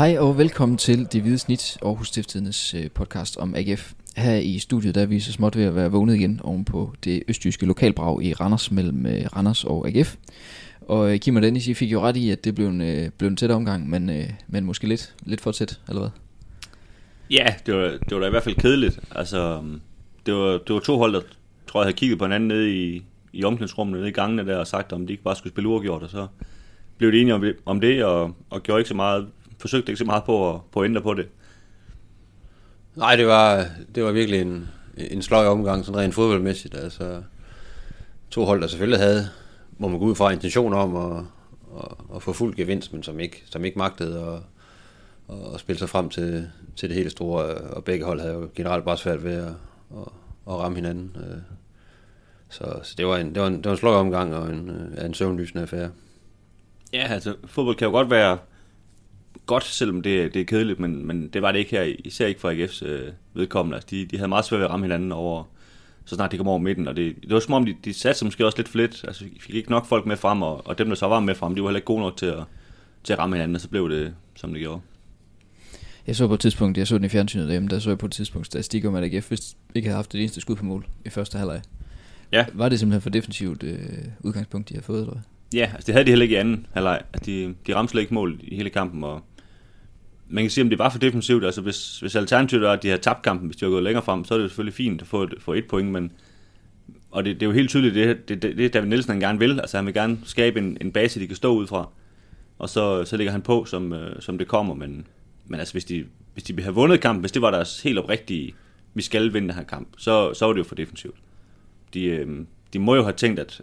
Hej og velkommen til Det Hvide Snit, Aarhus Stiftstidendes podcast om AGF. Her i studiet der er vi så småt ved at være vågnet igen oven på det østjyske lokalbrag i Randers mellem Randers og AGF. Og Kim og Dennis, I fik jo ret i, at det blev en tæt omgang, men måske lidt for tæt, eller hvad? Ja, det var da i hvert fald kedeligt. Altså, det var to hold, der tror jeg havde kigget på hinanden nede i omklædningsrummet, nede i gangene der og sagt, om de ikke bare skulle spille uafgjort, og så blev de enige om det og gjorde ikke så meget. Forsøgte ikke så meget på at ændre på det. Nej, det var virkelig en sløj omgang, sådan rent fodboldmæssigt. Altså, to hold, der selvfølgelig havde, hvor man går ud fra intentioner om at få fuld gevinst, men som ikke magtede at spille sig frem til det hele store. Og begge hold havde jo generelt bare svært ved at ramme hinanden. Så det var en sløj omgang og en søvnlysende affære. Ja, altså fodbold kan jo godt være godt, selvom det er kedeligt, men det var det ikke her, især ikke for AGF's vedkommende. Altså, de havde meget svært ved at ramme hinanden over, så snart de kom over midten, og det var som om, de satte sig måske også lidt flit. Altså, de fik ikke nok folk med frem, og dem, der så var med frem, de var heller ikke gode nok til at ramme hinanden, og så blev det, som det gjorde. Jeg så den i fjernsynet derhjemme, der så jeg på et tidspunkt statistik om, at AGF ikke havde haft det eneste skud på mål i første halvleg. Ja. Var det simpelthen for defensivt udgangspunkt, de havde fået, eller hvad? Ja, altså det havde de heller ikke i anden halvleg. Altså, de ramte slet ikke mål i hele kampen, og man kan sige, om det var for defensivt. Altså hvis alternativet var, at de havde tabt kampen, hvis de var gået længere frem, så er det jo selvfølgelig fint at få et point, men og det er jo helt tydeligt, det David Nielsen han gerne vil. Altså han vil gerne skabe en base, de kan stå ud fra, og så ligger han på, som det kommer, men altså hvis de ville have vundet kampen, hvis det var deres helt oprigtige, vi skal vinde den her kamp, så var det jo for defensivt. De må jo have tænkt, at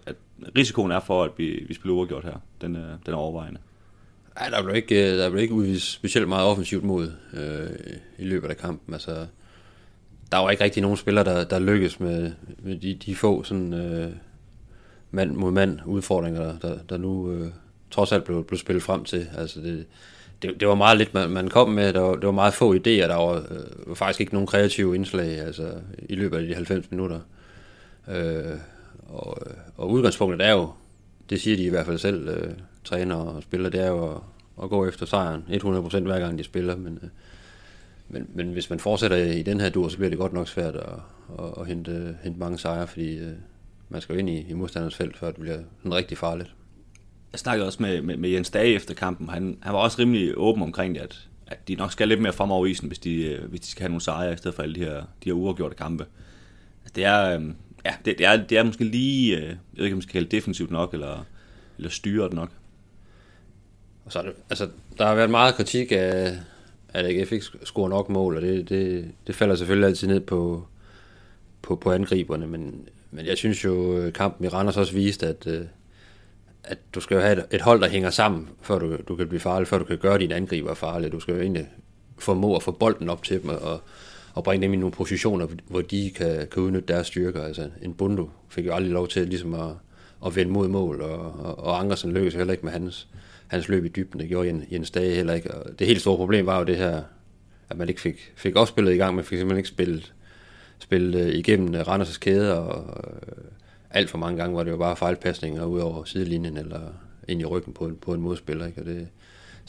risikoen er for, at vi spiller uafgjort her. Den er overvejende. Nej, der blev ikke udvist specielt meget offensivt mod i løbet af kampen. Altså, der var ikke rigtig nogen spillere, der lykkedes med de få sådan, mand mod mand udfordringer, der nu trods alt blev spillet frem til. Altså, det var meget lidt, man kom med. Det var meget få idéer. Der var faktisk ikke nogen kreative indslag altså, i løbet af de 90 minutter. Og udgangspunktet er jo, det siger de i hvert fald selv, træner og spiller, det er jo at gå efter sejren 100% hver gang de spiller, men hvis man fortsætter i den her dur, så bliver det godt nok svært at hente mange sejre, fordi man skal jo ind i modstanders felt, før det bliver sådan rigtig farligt. Jeg snakkede også med Jens Dage efter kampen, han var også rimelig åben omkring det, at de nok skal lidt mere frem over isen, hvis de skal have nogle sejre, i stedet for alle de her uafgjorte kampe. Det er... Ja, det er måske lige, jeg ved ikke, om man skal kalde det defensivt nok, eller styret nok. Og så altså, der har været meget kritik af, at AGF ikke scorer nok mål, og det falder selvfølgelig altid ned på angriberne, men jeg synes jo, kampen i Randers også viste, at du skal jo have et hold, der hænger sammen, før du kan blive farlig, før du kan gøre dine angriber farlige. Du skal jo egentlig formå at få bolden op til dem, og bringe dem i nogle positioner, hvor de kan udnytte deres styrker. Altså, en Bundu fik jo aldrig lov til ligesom at vende mod mål, og Ankersen lykkedes heller ikke med hans løb i dybden. Det gjorde Jens Dage heller ikke. Og det helt store problem var jo det her, at man ikke fik opspillet i gang, men fik simpelthen ikke spillet igennem Randers' kæder, og alt for mange gange var det jo bare fejlpasninger ud over sidelinjen, eller ind i ryggen på en modspiller. Ikke?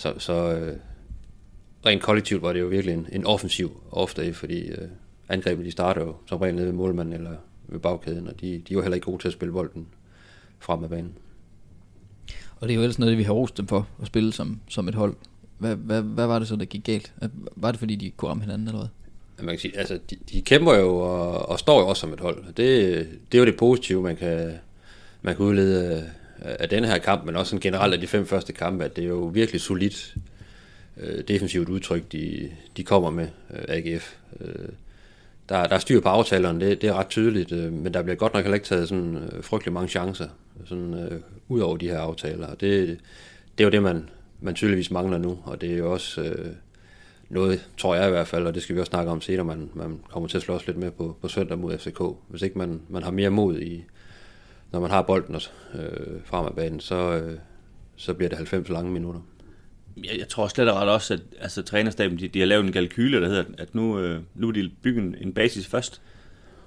Og rent kollektivt var det jo virkelig en offensiv ofte, fordi angrebene de starter jo som regel nede ved målmanden eller ved bagkæden, og de var heller ikke gode til at spille bolden frem af banen. Og det er jo ellers noget, det vi har rost dem for, at spille som et hold. Hvad var det så, der gik galt? Var det fordi, de kunne ramme hinanden eller hvad? Ja, man kan sige, altså, de kæmper jo og står jo også som et hold. Det er jo det positive, man kan udlede af denne her kamp, men også sådan generelt af de 5 første kampe, at det er jo virkelig solidt defensivt udtryk, de kommer med, AGF. Der er styr på aftalerne, det er ret tydeligt, men der bliver godt nok heller ikke taget sådan frygtelig mange chancer sådan, ud over de her aftaler. Det er jo det, man tydeligvis mangler nu, og det er jo også noget, tror jeg i hvert fald, og det skal vi også snakke om senere, man kommer til at slås lidt med på søndag mod FCK. Hvis ikke man har mere mod, når man har bolden frem af banen, så bliver det 90 lange minutter. Jeg tror slet og ret også, at altså, trænerstaben de har lavet en kalkyle, der hedder, at nu vil de bygge en basis først.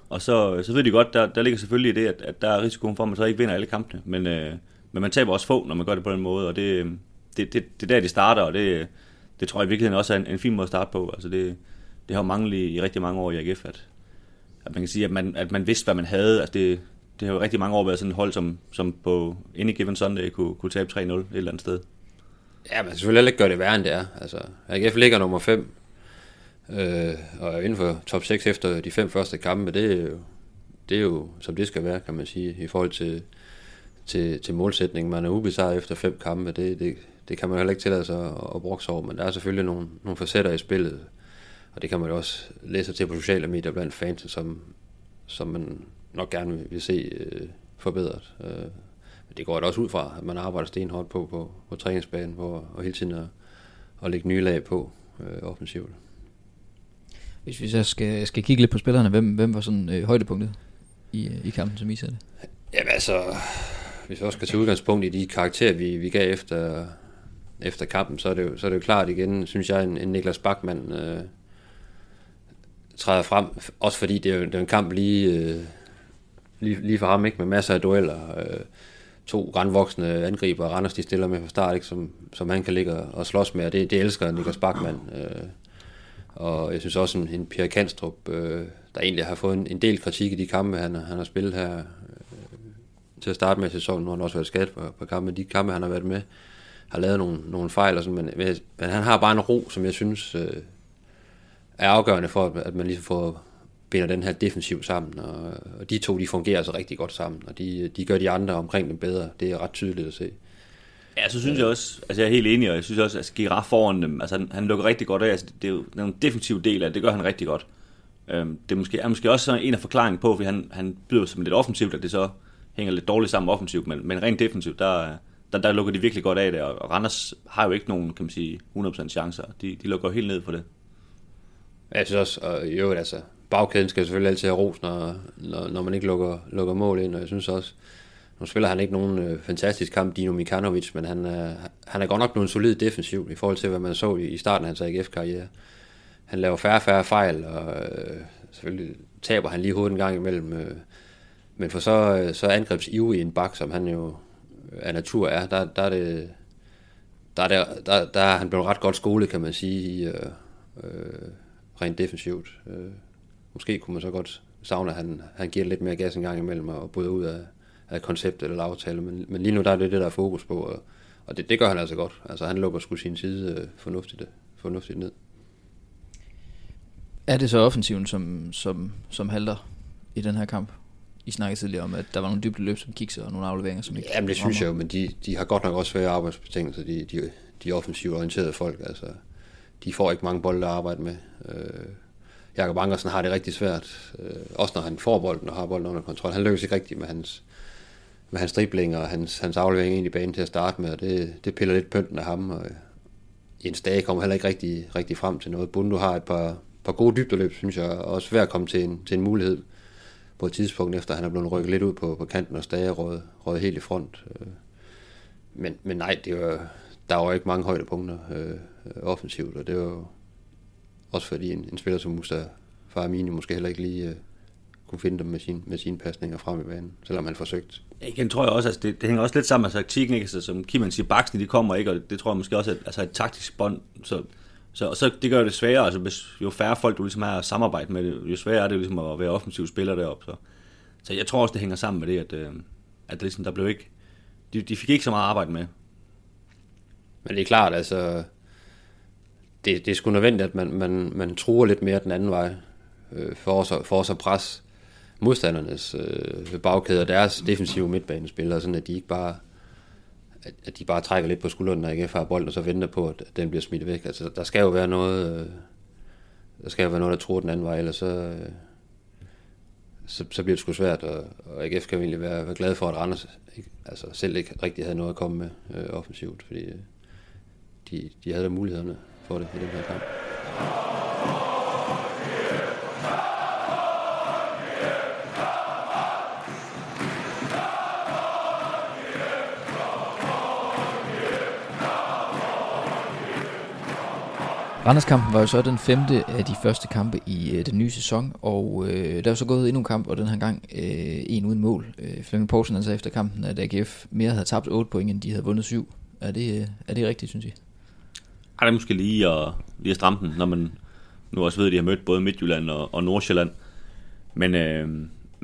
Og så ved de godt, der ligger selvfølgelig i det, at der er risikoen for, at man så ikke vinder alle kampene. Men man taber også få, når man gør det på den måde, og det er der, de starter, og det det tror jeg i virkeligheden også er en fin måde at starte på. Altså det har manglet i rigtig mange år i AGF, at man kan sige, at man vidste, hvad man havde. Altså det har jo rigtig mange år været sådan et hold, som på any given Sunday kunne tabe 3-0 et eller andet sted. Ja, man selvfølgelig ikke gøre det værre, end det er. Altså, AGF ligger nummer 5, og er inden for top 6 efter de 5 første kampe. Det er jo, som det skal være, kan man sige, i forhold til målsætningen. Man er ubesejret efter 5 kampe, det kan man heller ikke tillade sig at brokse over, men der er selvfølgelig nogle facetter i spillet, og det kan man jo også læse til på sociale medier blandt fans, som man nok gerne vil se forbedret. Det går da også ud fra, at man arbejder stenhårdt på træningsbanen, og hele tiden at lægge nye lag på offensivt. Hvis vi så skal kigge lidt på spillerne, hvem var sådan højdepunktet i kampen, som I ser det? Jamen altså, hvis vi også skal tage udgangspunkt i de karakterer, vi gav efter kampen, så er det jo klart igen, synes jeg, en Niklas Backmann træder frem, også fordi det er en kamp lige for ham, ikke, med masser af dueller. 2 grandvoksne angriber, Randers, de stiller med fra start, ikke, som han kan ligge og slås med, og det elsker Niklas Backmann. Og jeg synes også en Pierre Canstrup, der egentlig har fået en del kritik i de kampe, han har spillet her til at starte med sæsonen, hvor han også har været skadet på kampe. De kampe, han har været med, har lavet nogle fejl, og sådan, men han har bare en ro, som jeg synes er afgørende for, at man ligesom binder den her defensiv sammen, og de to, de fungerer så rigtig godt sammen, og de gør de andre omkring dem bedre. Det er ret tydeligt at se. Ja, så synes jeg også, altså jeg er helt enig, og jeg synes også, at Girard foran dem, altså han lukker rigtig godt af, altså det er jo en defensiv del af det, gør han rigtig godt. Det er måske også sådan en af forklaringen på, fordi han byder som lidt offensivt, at det så hænger lidt dårligt sammen offensivt, men rent defensivt, der lukker de virkelig godt af det, og Randers har jo ikke nogen, kan man sige, 100% chancer. De lukker helt ned for det. Ja, jeg synes også, og i øvrigt altså, bagkæden skal selvfølgelig altid have ros, når man ikke lukker mål ind, og jeg synes også, nu spiller han ikke nogen fantastisk kamp, Dino Mikanovic, men han er godt nok blevet solid defensiv i forhold til, hvad man så i starten af hans AGF-karriere. Han laver færre fejl, og selvfølgelig taber han lige hovedet en gang imellem. Men for så angrebsivrig en bak, som han jo af natur er, der er han blevet ret godt skolet, kan man sige, rent defensivt. Måske kunne man så godt savne, at han giver lidt mere gas en gang imellem og bryder ud af koncept eller aftale, men lige nu der er det, der er fokus på, og det gør han altså godt. Altså han lukker sgu sin side fornuftigt ned. Er det så offensiven, som halter i den her kamp? I snakkede tidligere om, at der var nogle dybde løb, som kikser, og nogle afleveringer, som ikke... Jamen det synes jeg jo, men de har godt nok også svære arbejdsbetingelser, de offensivt orienterede folk, altså de får ikke mange bolde at arbejde med. Jakob Ankersen har det rigtig svært, også når han får bolden og har bolden under kontrol. Han lykkes ikke rigtigt med hans dribling og hans aflevering ind i banen til at starte med, og det piller lidt pynten af ham. Og Jens Dage kommer heller ikke rigtig frem til noget. Bundu har et par gode dybdeløb, synes jeg, og også svært at komme til en mulighed på et tidspunkt, efter han er blevet rykket lidt ud på kanten, og Stage røget helt i front. Men nej, der var ikke mange højdepunkter offensivt, og det var også fordi en spiller som Mustafa Amini måske heller ikke lige kunne finde dem med sine pasninger frem i banen, selvom han forsøgte. Ja, igen tror jeg også, altså det hænger også lidt sammen med taktikken, ikke? Så som Kim siger, baksen de kommer ikke, og det tror jeg måske også, at altså et taktisk bånd, så det gør det sværere, altså hvis, jo færre folk du ligesom har at samarbejde med, jo sværere er det ligesom at være offensiv spiller deroppe. Så jeg tror også, det hænger sammen med det, at det ligesom, der blev ikke, de fik ikke så meget arbejde med. Men det er klart, altså det er sgu nødvendigt, at man truer lidt mere den anden vej, for at presse modstandernes bagkæder, deres defensive midtbanespillere, sådan at de ikke bare trækker lidt på skulderen, når AGF har bolden, og så venter på, at den bliver smidt væk. Altså der skal jo være noget, der truer den anden vej, eller så bliver det sgu svært, og AGF kan egentlig være glad for, at Randers altså selv ikke rigtig havde noget at komme med offensivt, fordi de havde da mulighederne for det i den her kamp. Randerskampen var jo så den 5. af de første kampe i den nye sæson, og der er så gået endnu en kamp, og den her gang en uden mål. Flønge Poulsen altså efter kampen, at AGF mere havde tabt 8 point, end de havde vundet 7. Er det rigtigt, synes I? er det måske lige at stramme den, når man nu også ved, at de har mødt både Midtjylland og Nordsjælland. Men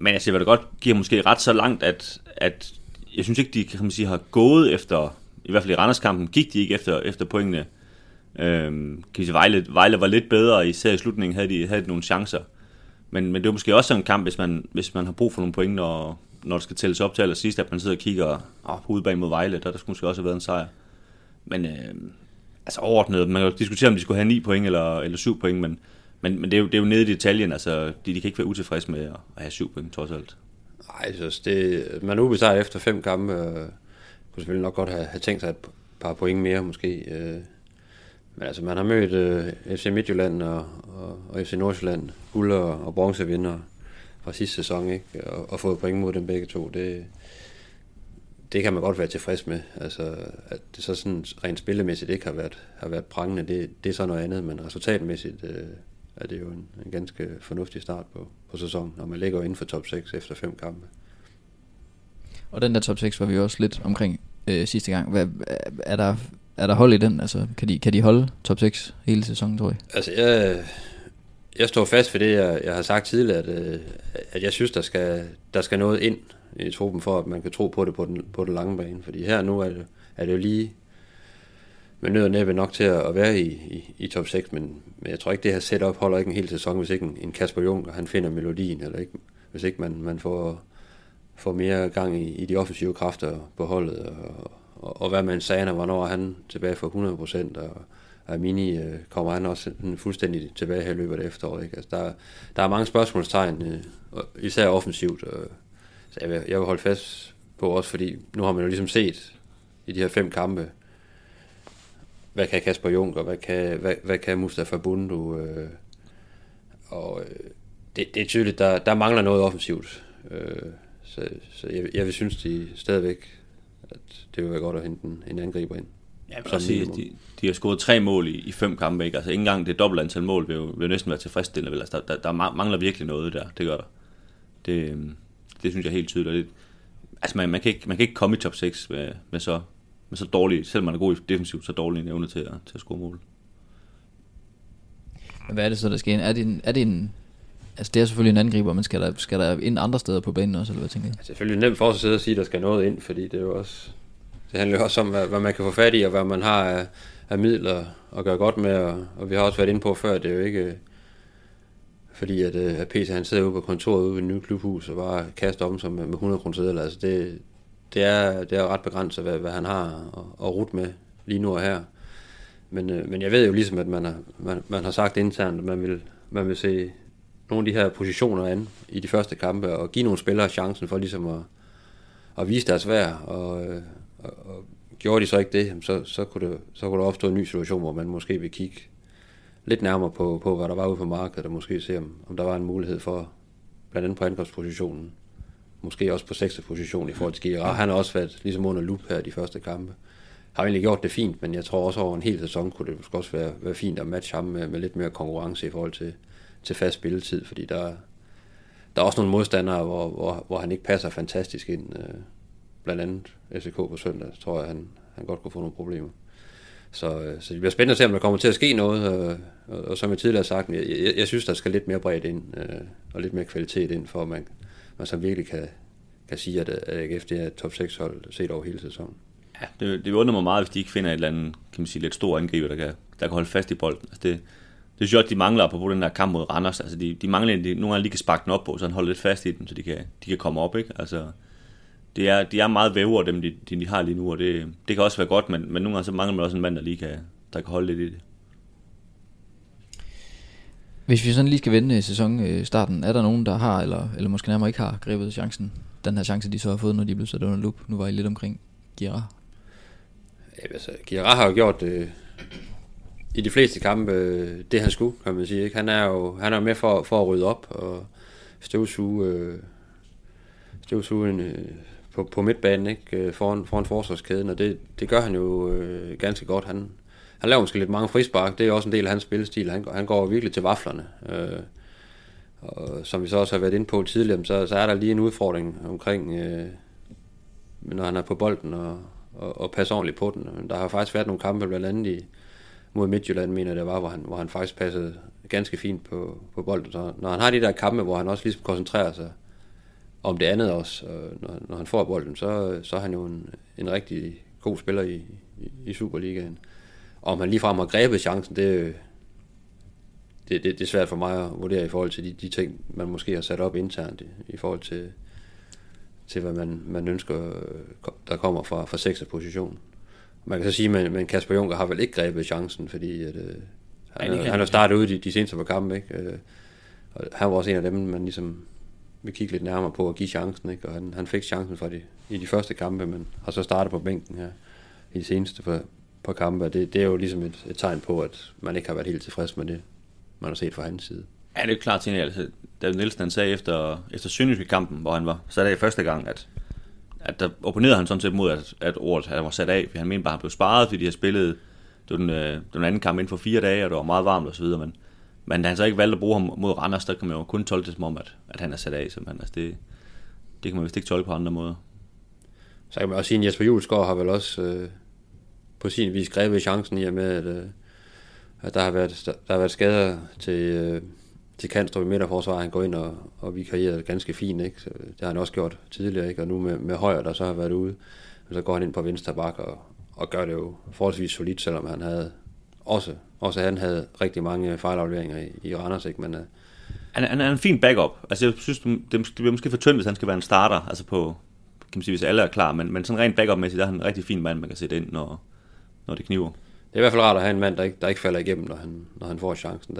jeg ser, hvad det godt giver måske ret så langt, at jeg synes ikke, de kan man sige, har gået efter, i hvert fald i Randerskampen, gik de ikke efter pointene. Vejle var lidt bedre, især i slutningen havde de nogle chancer. Men det er måske også sådan en kamp, hvis man har brug for nogle point, når det skal tælles op til allersidst, at man sidder og kigger på udebane mod Vejle, der skulle måske også have været en sejr. Men overordnet, man kan diskutere, om de skulle have 9 point eller 7 point, men det er jo nede i detaljen, altså de kan ikke være utilfredse med at have 7 point trods alt. Nej, altså man er ubesejret efter 5 kampe, kunne selvfølgelig nok godt have tænkt sig et par point mere måske. Men altså man har mødt FC Midtjylland og FC Nordsjælland, guld- og bronzevinder fra sidste sæson, ikke? Og fået point mod dem begge to, det kan man godt være tilfreds med. Altså at det så sådan rent spillemæssigt ikke har været prangende, det er så noget andet, men resultatmæssigt er det jo en ganske fornuftig start på sæsonen, når man ligger inden for top 6 efter 5 kampe. Og den der top 6 var vi også lidt omkring sidste gang. Hvad, er der hold i den? Altså kan de holde top 6 hele sæsonen, tror jeg? Altså jeg står fast ved det, jeg har sagt tidligere, at jeg synes, der skal noget ind i truppen, for at man kan tro på det på den lange bane. Fordi her nu er det jo lige med nød og næppe nok til at være i top 6, men jeg tror ikke, det her setup holder ikke en hel sæson, hvis ikke en Kasper Juncker, han finder melodien, eller ikke, hvis ikke man får mere gang i de offensive kræfter på holdet, og hvad man sagde, hvornår han tilbage for 100%, og Amini kommer han også fuldstændig tilbage her i løbet af efteråret. Ikke? Altså, der er mange spørgsmålstegn, især offensivt. Så jeg vil holde fast på også, fordi nu har man jo ligesom set i de her 5 kampe, hvad kan Kasper Juncker, hvad kan Mustafa Bundu, og det er tydeligt, der mangler noget offensivt. Så jeg vil synes, de stadigvæk, at det vil være godt at hente en angriber ind. Ja, men sige, de har scoret 3 mål i 5 kampe, ikke? Altså ikke engang det dobbelt antal mål vil jo næsten være tilfredsstillende. Altså, der mangler virkelig noget der, det gør der. Det synes jeg helt tydeligt. Altså man kan ikke komme i top 6 med så dårlige, selvom man er god defensivt, så dårlige evne til at score mål. Hvad er det så, der sker? Er det en altså det er selvfølgelig en angriber, men skal der ind andre steder på banen også, eller hvad tænker jeg? Altså, selvfølgelig nemt for os at sidde og sige, at der skal noget ind, fordi det er jo også... Det handler jo også om, hvad man kan få fat i, og hvad man har af midler at gøre godt med, og vi har også været inde på før, det er jo ikke fordi, at Peter han sidder ude på kontoret ude i det nye klubhus og bare kaster om sig med 100 kroner sedler. Altså det er ret begrænset, hvad han har at rute med lige nu og her. Men jeg ved jo ligesom, at man har sagt internt, at man vil se nogle af de her positioner an i de første kampe, og give nogle spillere chancen for ligesom at vise deres værd, og gjorde de så ikke det, så kunne der opstå en ny situation, hvor man måske vil kigge lidt nærmere på hvad der var ude på markedet, og måske se, om der var en mulighed for, blandt andet på angrebspositionen, måske også på 6. position i forhold til Girard. Han har også været ligesom under lup her de første kampe. Har egentlig gjort det fint, men jeg tror også over en hel sæson kunne det måske også være fint at matche ham med lidt mere konkurrence i forhold til fast spilletid, fordi der er også nogle modstandere, hvor han ikke passer fantastisk ind. Blandt andet FCK på søndag, tror jeg, han godt kunne få nogle problemer. Så det bliver spændende at se, om der kommer til at ske noget, og som jeg tidligere har sagt, jeg synes, der skal lidt mere bredt ind, og lidt mere kvalitet ind, for at man så virkelig kan sige, at AGF det er top 6 hold set over hele sæsonen. Ja, det undrer mig meget, hvis de ikke finder et eller andet, kan man sige, lidt stor angriber, der kan holde fast i bolden. Altså det synes jeg også, de mangler, apropos den der kamp mod Randers. Altså de mangler, at de nogle gange lige kan sparke den op på, så han holder lidt fast i den, så de kan komme op, ikke? Altså... De er meget vævere, dem de har lige nu, og det kan også være godt, men nogle gange så mangler man også en mand, der kan holde lidt i det. Hvis vi sådan lige skal vende sæsonstarten, er der nogen, der har, eller måske nærmere ikke har grebet chancen? Den her chance, de så har fået, når de blev sat under lup. Nu var I lidt omkring Girard. Ja, altså, Girard har jo gjort i de fleste kampe det, han skulle, kan man sige. Ikke? Han er jo med for at rydde op og støvsuge... på midtbanen, ikke? Foran forsvarskæden, og det gør han jo ganske godt. Han laver måske lidt mange frispark, det er også en del af hans spillestil. Han går virkelig til vaflerne. Og som vi så også har været inde på tidligere, så er der lige en udfordring omkring, når han er på bolden og passer ordentligt på den. Der har faktisk været nogle kampe, blandt andet mod Midtjylland, mener det var, hvor han faktisk passede ganske fint på bolden. Så når han har de der kampe, hvor han også ligesom koncentrerer sig om det andet også, og når han får bolden, så er han jo en rigtig god spiller i Superligaen. Og om han ligefrem har grebet chancen, det er svært for mig at vurdere i forhold til de ting, man måske har sat op internt i forhold til hvad man ønsker, der kommer fra 6. position. Man kan så sige, men Kasper Juncker har vel ikke grebet chancen, fordi at, han har startet ud de seneste par kampe, ikke? Og han var også en af dem, man ligesom vil kigge lidt nærmere på at give chancen, ikke? Og han fik chancen fra i de første kampe, men har så startet på bænken her i de seneste par kampe, og det er jo ligesom et tegn på, at man ikke har været helt tilfreds med det, man har set fra hans side. Ja, det er jo klart, at David Nielsen, han sagde efter Sønderjyske-kampen, hvor han var, så er det første gang, at der opponerede han sådan set mod, at ordet han var sat af, for han mente bare, at han blev sparet, fordi de har spillet den anden kamp inden for 4 dage, og det var meget varmt osv., men da han så ikke valgte at bruge ham mod Randers, der kan man jo kun tolke det som om, at han er sat af, simpelthen. Altså det kan man vist ikke tolke på andre måder. Så kan man også sige, at Jesper Julesgaard har vel også på sin vis grebet chancen i og med, at der har været skader til Canstrup i midterforsvaret. Han går ind og vikarierer ganske fint, ikke? Så det har han også gjort tidligere, ikke? Og nu med Højer, der så har været ude, så går han ind på venstre bak og gør det jo forholdsvis solidt, selvom han havde også han havde rigtig mange fejlafleveringer i Randers, ikke? Men han er en fin backup. Altså jeg synes, det bliver måske for tyndt, hvis han skal være en starter, altså på, kan man sige, hvis alle er klar, men sådan rent backupmæssigt, der er han en rigtig fin mand, man kan sætte ind, når det kniver. Det er i hvert fald rart at have en mand, der ikke falder igennem, når han får chancen.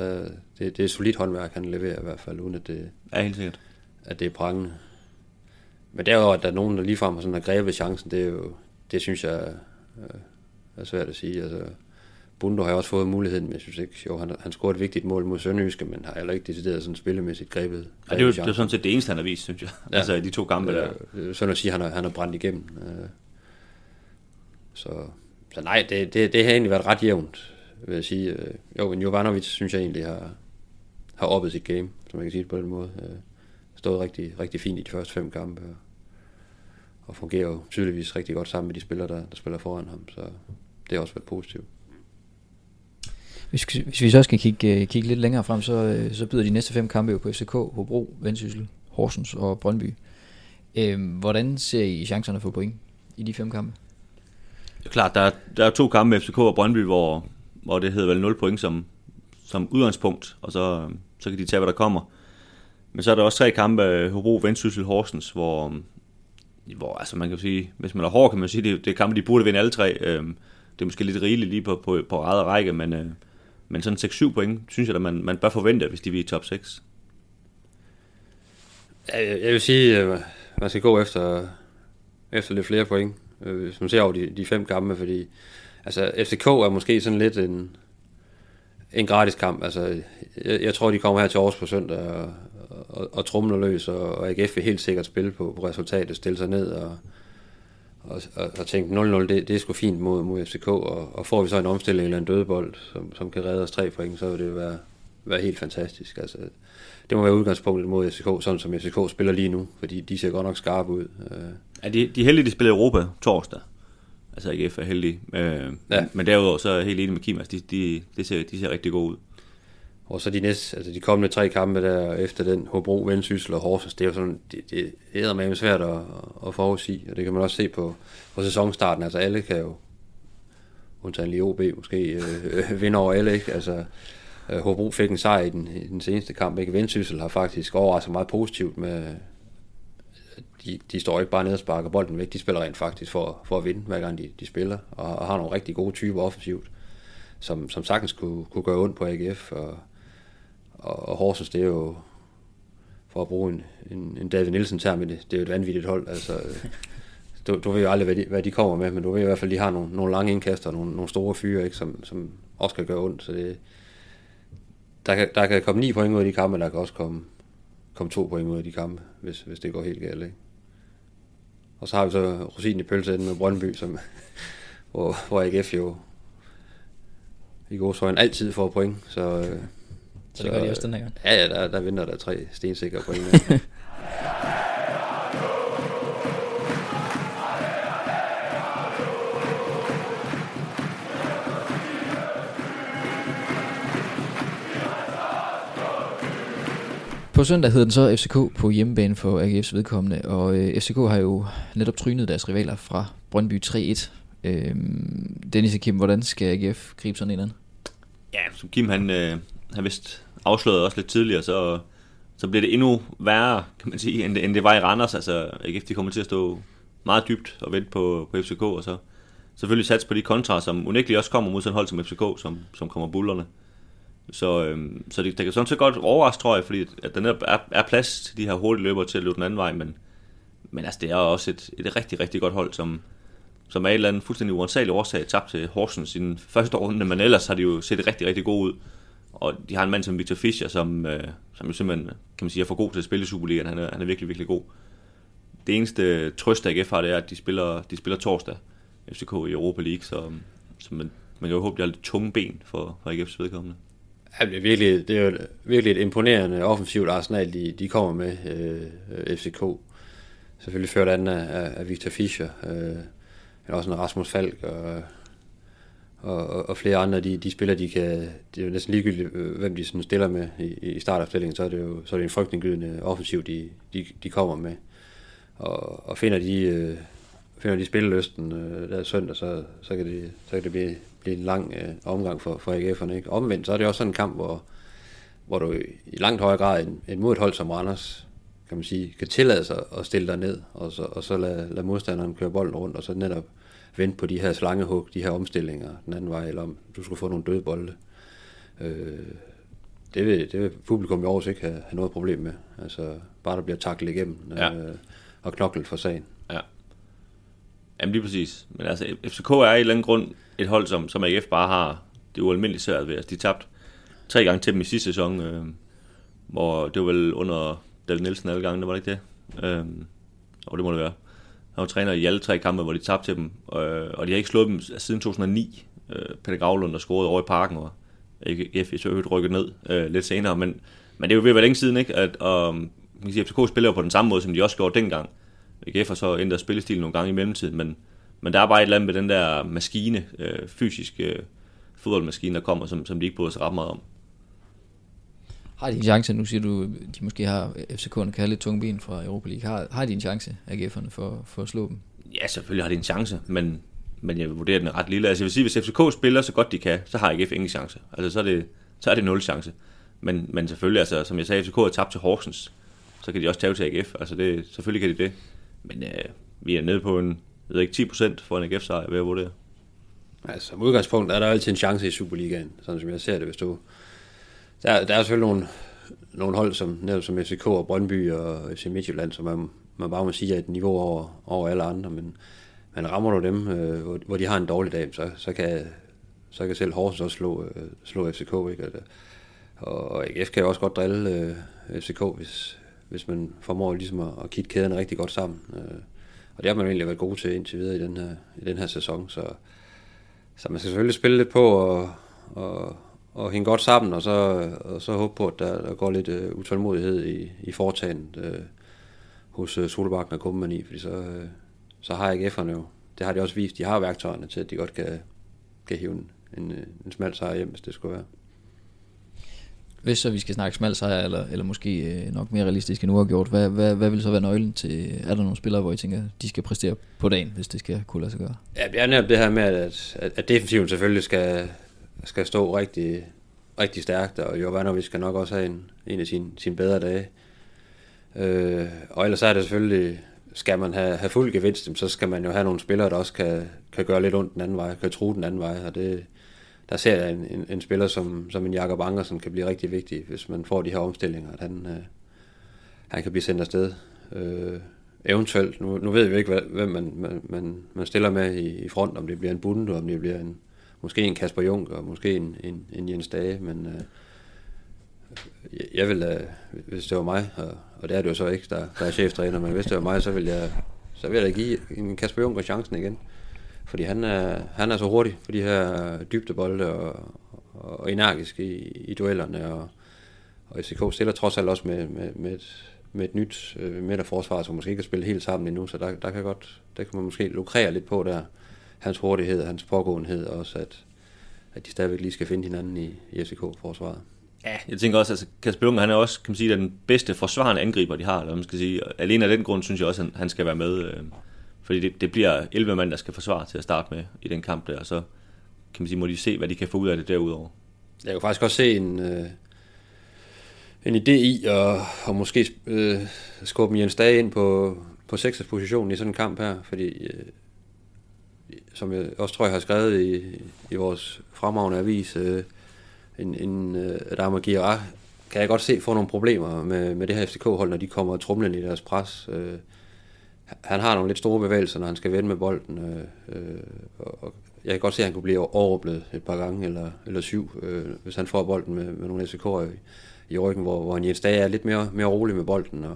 Det er solidt håndværk, han leverer i hvert fald, uden at det, ja, helt sikkert, at det er prangende. Men derudover, at der er nogen, der ligefrem har sådan at grebet chancen, det synes jeg er svært at sige. Altså, Bundu har også fået muligheden, men jeg synes ikke, jo, han scorede et vigtigt mål mod Sønderjyske, men har heller ikke decideret sådan spillemæssigt grebet. Ja, det er sådan set det eneste, han har vist, synes jeg. Ja, altså i de 2 kampe der. Sådan at sige, han har brændt igennem. Så nej, det har egentlig været ret jævnt, vil jeg sige. Jo, men Jovanovic, synes jeg egentlig, har oppet sit game, som man kan sige det på den måde. Stået rigtig, rigtig fint i de første 5 kampe, og fungerer jo tydeligvis rigtig godt sammen med de spillere, der spiller foran ham. Så det har også været positivt. Hvis vi så skal kigge lidt længere frem, så byder de næste 5 kampe jo på FCK, Hobro, Vendsyssel, Horsens og Brøndby. Hvordan ser I chancerne for point i de 5 kampe? Det er klart, der er 2 kampe med FCK og Brøndby, hvor det hedder vel 0 point som udgangspunkt, og så kan de tage, hvad der kommer. Men så er der også 3 kampe, Hobro, Vendsyssel, Horsens, hvor altså man kan sige, hvis man er hård, kan man sige, det er kampe, de burde vinde alle 3. Det er måske lidt rigeligt lige på rad og række, men sådan 6-7 point, synes jeg, at man bør forvente, hvis de vil i top 6. Jeg vil sige, at man skal gå efter lidt flere point, hvis man ser over de 5 kampe, fordi altså, FCK er måske sådan lidt en gratis kamp. Altså, jeg tror, de kommer her til Aarhus på søndag og trumler løs, og AGF vil helt sikkert spille på resultatet, stille sig ned og tænke 0-0, det er sgu fint mod FCK, og får vi så en omstilling eller en dødebold, som kan redde os 3 point, så vil det være helt fantastisk. Altså, det må være udgangspunktet mod FCK, sådan som FCK spiller lige nu, fordi de ser godt nok skarpe ud. Ja, de er heldige, de spiller Europa torsdag. Altså AGF er heldige. Ja. Men derudover så er jeg helt enig med Kim, altså de ser rigtig gode ud. Og så de kommende 3 kampe der efter den, Hobro, Vendsyssel og Horsens, det er jo sådan, det er med svært at forudsige, og det kan man også se på sæsonstarten. Altså alle kan jo, undtagen lige OB måske, vinde over alle, ikke? Altså Hobro fik en sejr i den seneste kamp, ikke? Vendsyssel har faktisk overrasket meget positivt med, de står ikke bare ned og sparker bolden væk, de spiller rent faktisk for at vinde, hver gang de spiller, og har nogle rigtig gode typer offensivt, som sagtens kunne gøre ondt på AGF, og Horsens, det er jo, for at bruge en David Nielsen-term, det er jo et vanvittigt hold. Altså, du ved jo aldrig, hvad de kommer med, men du ved i hvert fald, de har nogle lange indkaster, nogle store fyre, ikke, som også kan gøre ondt. Så der kan komme 9 point ud af de kampe, der kan også komme 2 point ud af de kampe, hvis det går helt galt, ikke? Og så har vi så rosinen i pølseenden med Brøndby, hvor AGF jo i gode øjne altid får point, så det gør de også den her gang. Ja, der vinder der 3 stensikre point. På søndag hedder den så FCK på hjemmebane for AGF's vedkommende, og FCK har jo netop trynet deres rivaler fra Brøndby 3-1. Dennis og Kim, hvordan skal AGF gribe sådan en eller anden? Ja, som Kim han vist afslørede også lidt tidligere, så bliver det endnu værre, kan man sige, end det var i Randers. Altså AGF, de kommer til at stå meget dybt og vente på FCK, og så selvfølgelig sats på de kontra, som unægteligt også kommer mod sådan hold som FCK, som kommer bullerne. Så det kan sådan set godt overraske, tror jeg, fordi at der netop er plads til de her hurtige løbere til at løbe den anden vej, men altså det er også et rigtig, rigtig godt hold, som er et eller andet fuldstændig uansagelig årsag tabt til Horsens i den første runde, men ellers har de jo set rigtig, rigtig gode ud, og de har en mand som Victor Fischer, som jo simpelthen, kan man sige, er for god til at spille i Superligaen. Han er virkelig, virkelig god. Det eneste trøst, AGF har, det er, at de spiller torsdag FCK i Europa League, så man kan jo håbe, de har lidt tunge ben for AGF's vedkommende. Det er jo virkelig et imponerende offensivt arsenal, de kommer med, FCK. Selvfølgelig ført andet af Victor Fischer, men også en Rasmus Falk og flere andre. De spiller, det er jo næsten ligegyldigt, hvem de sådan stiller med i startopstillingen, så er det en frygtindgydende offensiv, de kommer med. Og finder de spillelysten der søndag, så kan det blive en lang omgang for AGF'erne, ikke? Omvendt, så er det også sådan en kamp, hvor du i langt højere grad end mod et hold som Randers, kan man sige, kan tillade sig at stille dig ned, og så lade modstanderen køre bolden rundt, og så netop vente på de her slangehug, de her omstillinger den anden vej, eller om du skulle få nogle døde bolde. Det vil publikum i Aarhus ikke have noget problem med. Altså, bare der bliver taklet igennem, ja. Og knoklet for sagen. Ja. Jamen lige præcis. Men altså, FCK er i en eller anden grund et hold, som AGF bare har det ualmindeligt svært ved. Altså, de tabte 3 gange til dem i sidste sæson, hvor det var vel under David Nielsen alle gange, det var det ikke det? Det må det være. Han var træner i alle 3 kampe, hvor de tabte til dem, og de har ikke slået dem siden 2009. Peter Gravlund der scorede over i Parken, og AGF i søvrigt rykket ned lidt senere, men det er jo ved at være længe siden, ikke? At FCK spiller på den samme måde, som de også gjorde dengang. AGF har så ændret spillestil nogle gange i mellemtiden, men der er bare et eller andet med den der maskine, fysiske fodboldmaskine, der kommer, som de ikke bryder sig ret meget om. Har de en chance, nu siger du, de måske har, FCK'erne kan have lidt tunge ben fra Europa League, har de en chance, AGF'erne, for at slå dem? Ja, selvfølgelig har de en chance, men jeg vurderer, den er ret lille. Altså jeg vil sige, hvis FCK spiller så godt de kan, så har AGF ingen chance. Altså så er det 0 chance. Men selvfølgelig, altså, som jeg sagde, FCK er tabt til Horsens, så kan de også tage til AGF. Altså det, selvfølgelig kan de det. Men vi er nede på en, jeg ved ikke, 10% for en AGF-sejr, ved at vurdere. Altså som udgangspunkt er der altid en chance i Superligaen, sådan som jeg ser det, hvis du... Der er selvfølgelig nogle hold, som FCK og Brøndby og FC Midtjylland, som man bare må sige er et niveau over alle andre, men rammer du dem, hvor de har en dårlig dag, så kan selv Horsens også slå FCK, ikke? Og AGF kan jo også godt drille FCK, hvis man formår ligesom at kitte kæderne rigtig godt sammen. Og det har man egentlig været god til indtil videre i den her sæson, så man skal selvfølgelig spille lidt på og hænge godt sammen, og så håbe på, at der går lidt utålmodighed i foretagendet hos Solbakken og Kompagni, fordi så har AGF'erne jo, det har de også vist, de har værktøjerne til, at de godt kan hive en smal sejr hjem, hvis det skulle være. Hvis så vi skal snakke smal sejr, eller måske nok mere realistisk end uafgjort, hvad vil så være nøglen til, er der nogle spillere, hvor I tænker, de skal præstere på dagen, hvis det skal kunne lade sig gøre? Ja, det er netop det her med, at defensiven selvfølgelig skal stå rigtig, rigtig stærkt, og Jovanovic skal nok også have en af sine bedre dage. Og ellers er det selvfølgelig, skal man have fuld gevinst, så skal man jo have nogle spillere, der også kan gøre lidt ondt den anden vej, kan true den anden vej, og det, der ser jeg en spiller som en Jakob Ankersen kan blive rigtig vigtig, hvis man får de her omstillinger, at han kan blive sendt afsted. Eventuelt, nu ved vi ikke, hvem man stiller med i front, om det bliver en Bundu, om det bliver måske en Kasper Juncker, og måske en Jens Dage, men jeg vil, hvis det var mig, og det er det jo så ikke, der er cheftræner, men hvis det var mig, så vil jeg give en Kasper Juncker chancen igen, fordi han er så hurtig på de her dybdebolde og energisk i duellerne, og FCK stiller trods alt også med et nyt midterforsvar, som måske ikke kan spille helt sammen endnu, så der kan man måske lukrere lidt på der. Hans hurtighed, hans pågåenhed, og også at de stadigvæk lige skal finde hinanden i FCK-forsvaret. Ja, jeg tænker også, at altså, Kasper Juncker, han er også, kan man sige, den bedste forsvarende angriber, de har, eller man skal sige. Alene af den grund, synes jeg også, at han skal være med. Fordi det bliver 11 mand, der skal forsvare til at starte med i den kamp der, og så kan man sige, må de se, hvad de kan få ud af det derudover. Jeg kan faktisk også se en idé i at måske skubbe Jens Dage ind på 6'ers positionen i sådan en kamp her, fordi som jeg også tror, jeg har skrevet i vores fremragende avis, der med Girard, kan jeg godt se får nogle problemer med det her FCK-hold, når de kommer tromlende i deres pres. Han har nogle lidt store bevægelser, når han skal vende med bolden. Og jeg kan godt se, at han kunne blive overrublet et par gange, eller 7, hvis han får bolden med nogle FCK'er i ryggen, hvor han i en dag er lidt mere rolig med bolden,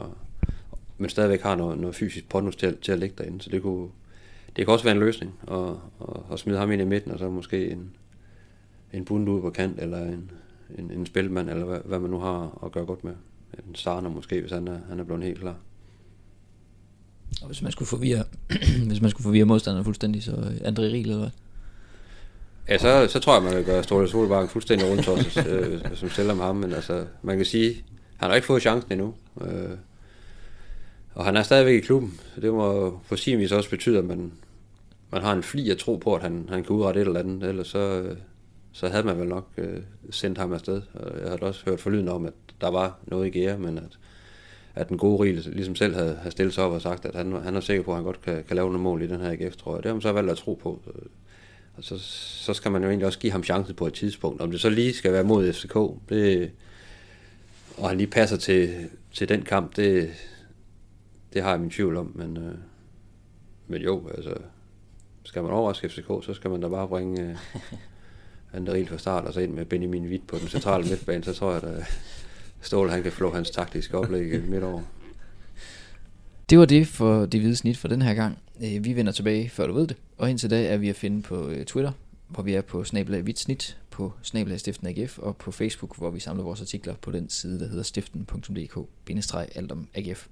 men stadigvæk har noget fysisk pondus til at ligge derinde. Så det kunne også være en løsning at smide ham ind i midten, og så måske en Bundu ud på kant, eller en spilmand, eller hvad man nu har at gøre godt med. En starter måske, hvis han er blevet helt klar. Og hvis man skulle forvirre modstanderen fuldstændig, så André Riel eller hvad? Ja, så tror jeg, man kan gøre Ståle Solbakken fuldstændig rundt os, som stiller med ham. Men altså, man kan sige, han har ikke fået chancen endnu. Og han er stadigvæk i klubben. Så det må på sin vis også betyde, at man har en fli at tro på, at han kan udrette et eller andet. Ellers så havde man vel nok sendt ham afsted. Og jeg har også hørt forlydende om, at der var noget i gære, men at den gode Riel ligesom selv havde stillet sig op og sagt, at han er sikker på, at han godt kan lave nogle mål i den her AGF, tror jeg. Det har man så valgt at tro på. Og så skal man jo egentlig også give ham chancen på et tidspunkt. Om det så lige skal være mod FCK, og han lige passer til den kamp, det har jeg min tvivl om. Men jo, altså, skal man overraske FCK, så skal man da bare bringe André Riel fra start, og så ind med Benjamin Witt på den centrale midtbane, så tror jeg, at Ståle, han kan flå hans taktiske oplæg midt over. Det var det for Det Hvide Snit for den her gang. Vi vender tilbage, før du ved det. Og indtil da er vi at finde på Twitter, hvor vi er på @hvidtsnit, på @stiftenagf, og på Facebook, hvor vi samler vores artikler på den side, der hedder stiften.dk-altomagf.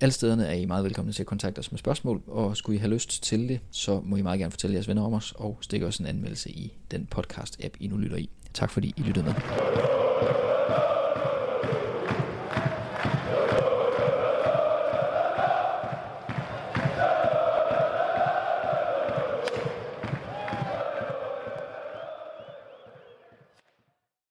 Alle stederne er I meget velkomne til at kontakte os med spørgsmål, og skulle I have lyst til det, så må I meget gerne fortælle jeres venner om os, og stikke også en anmeldelse i den podcast-app, I nu lytter i. Tak fordi I lyttede med.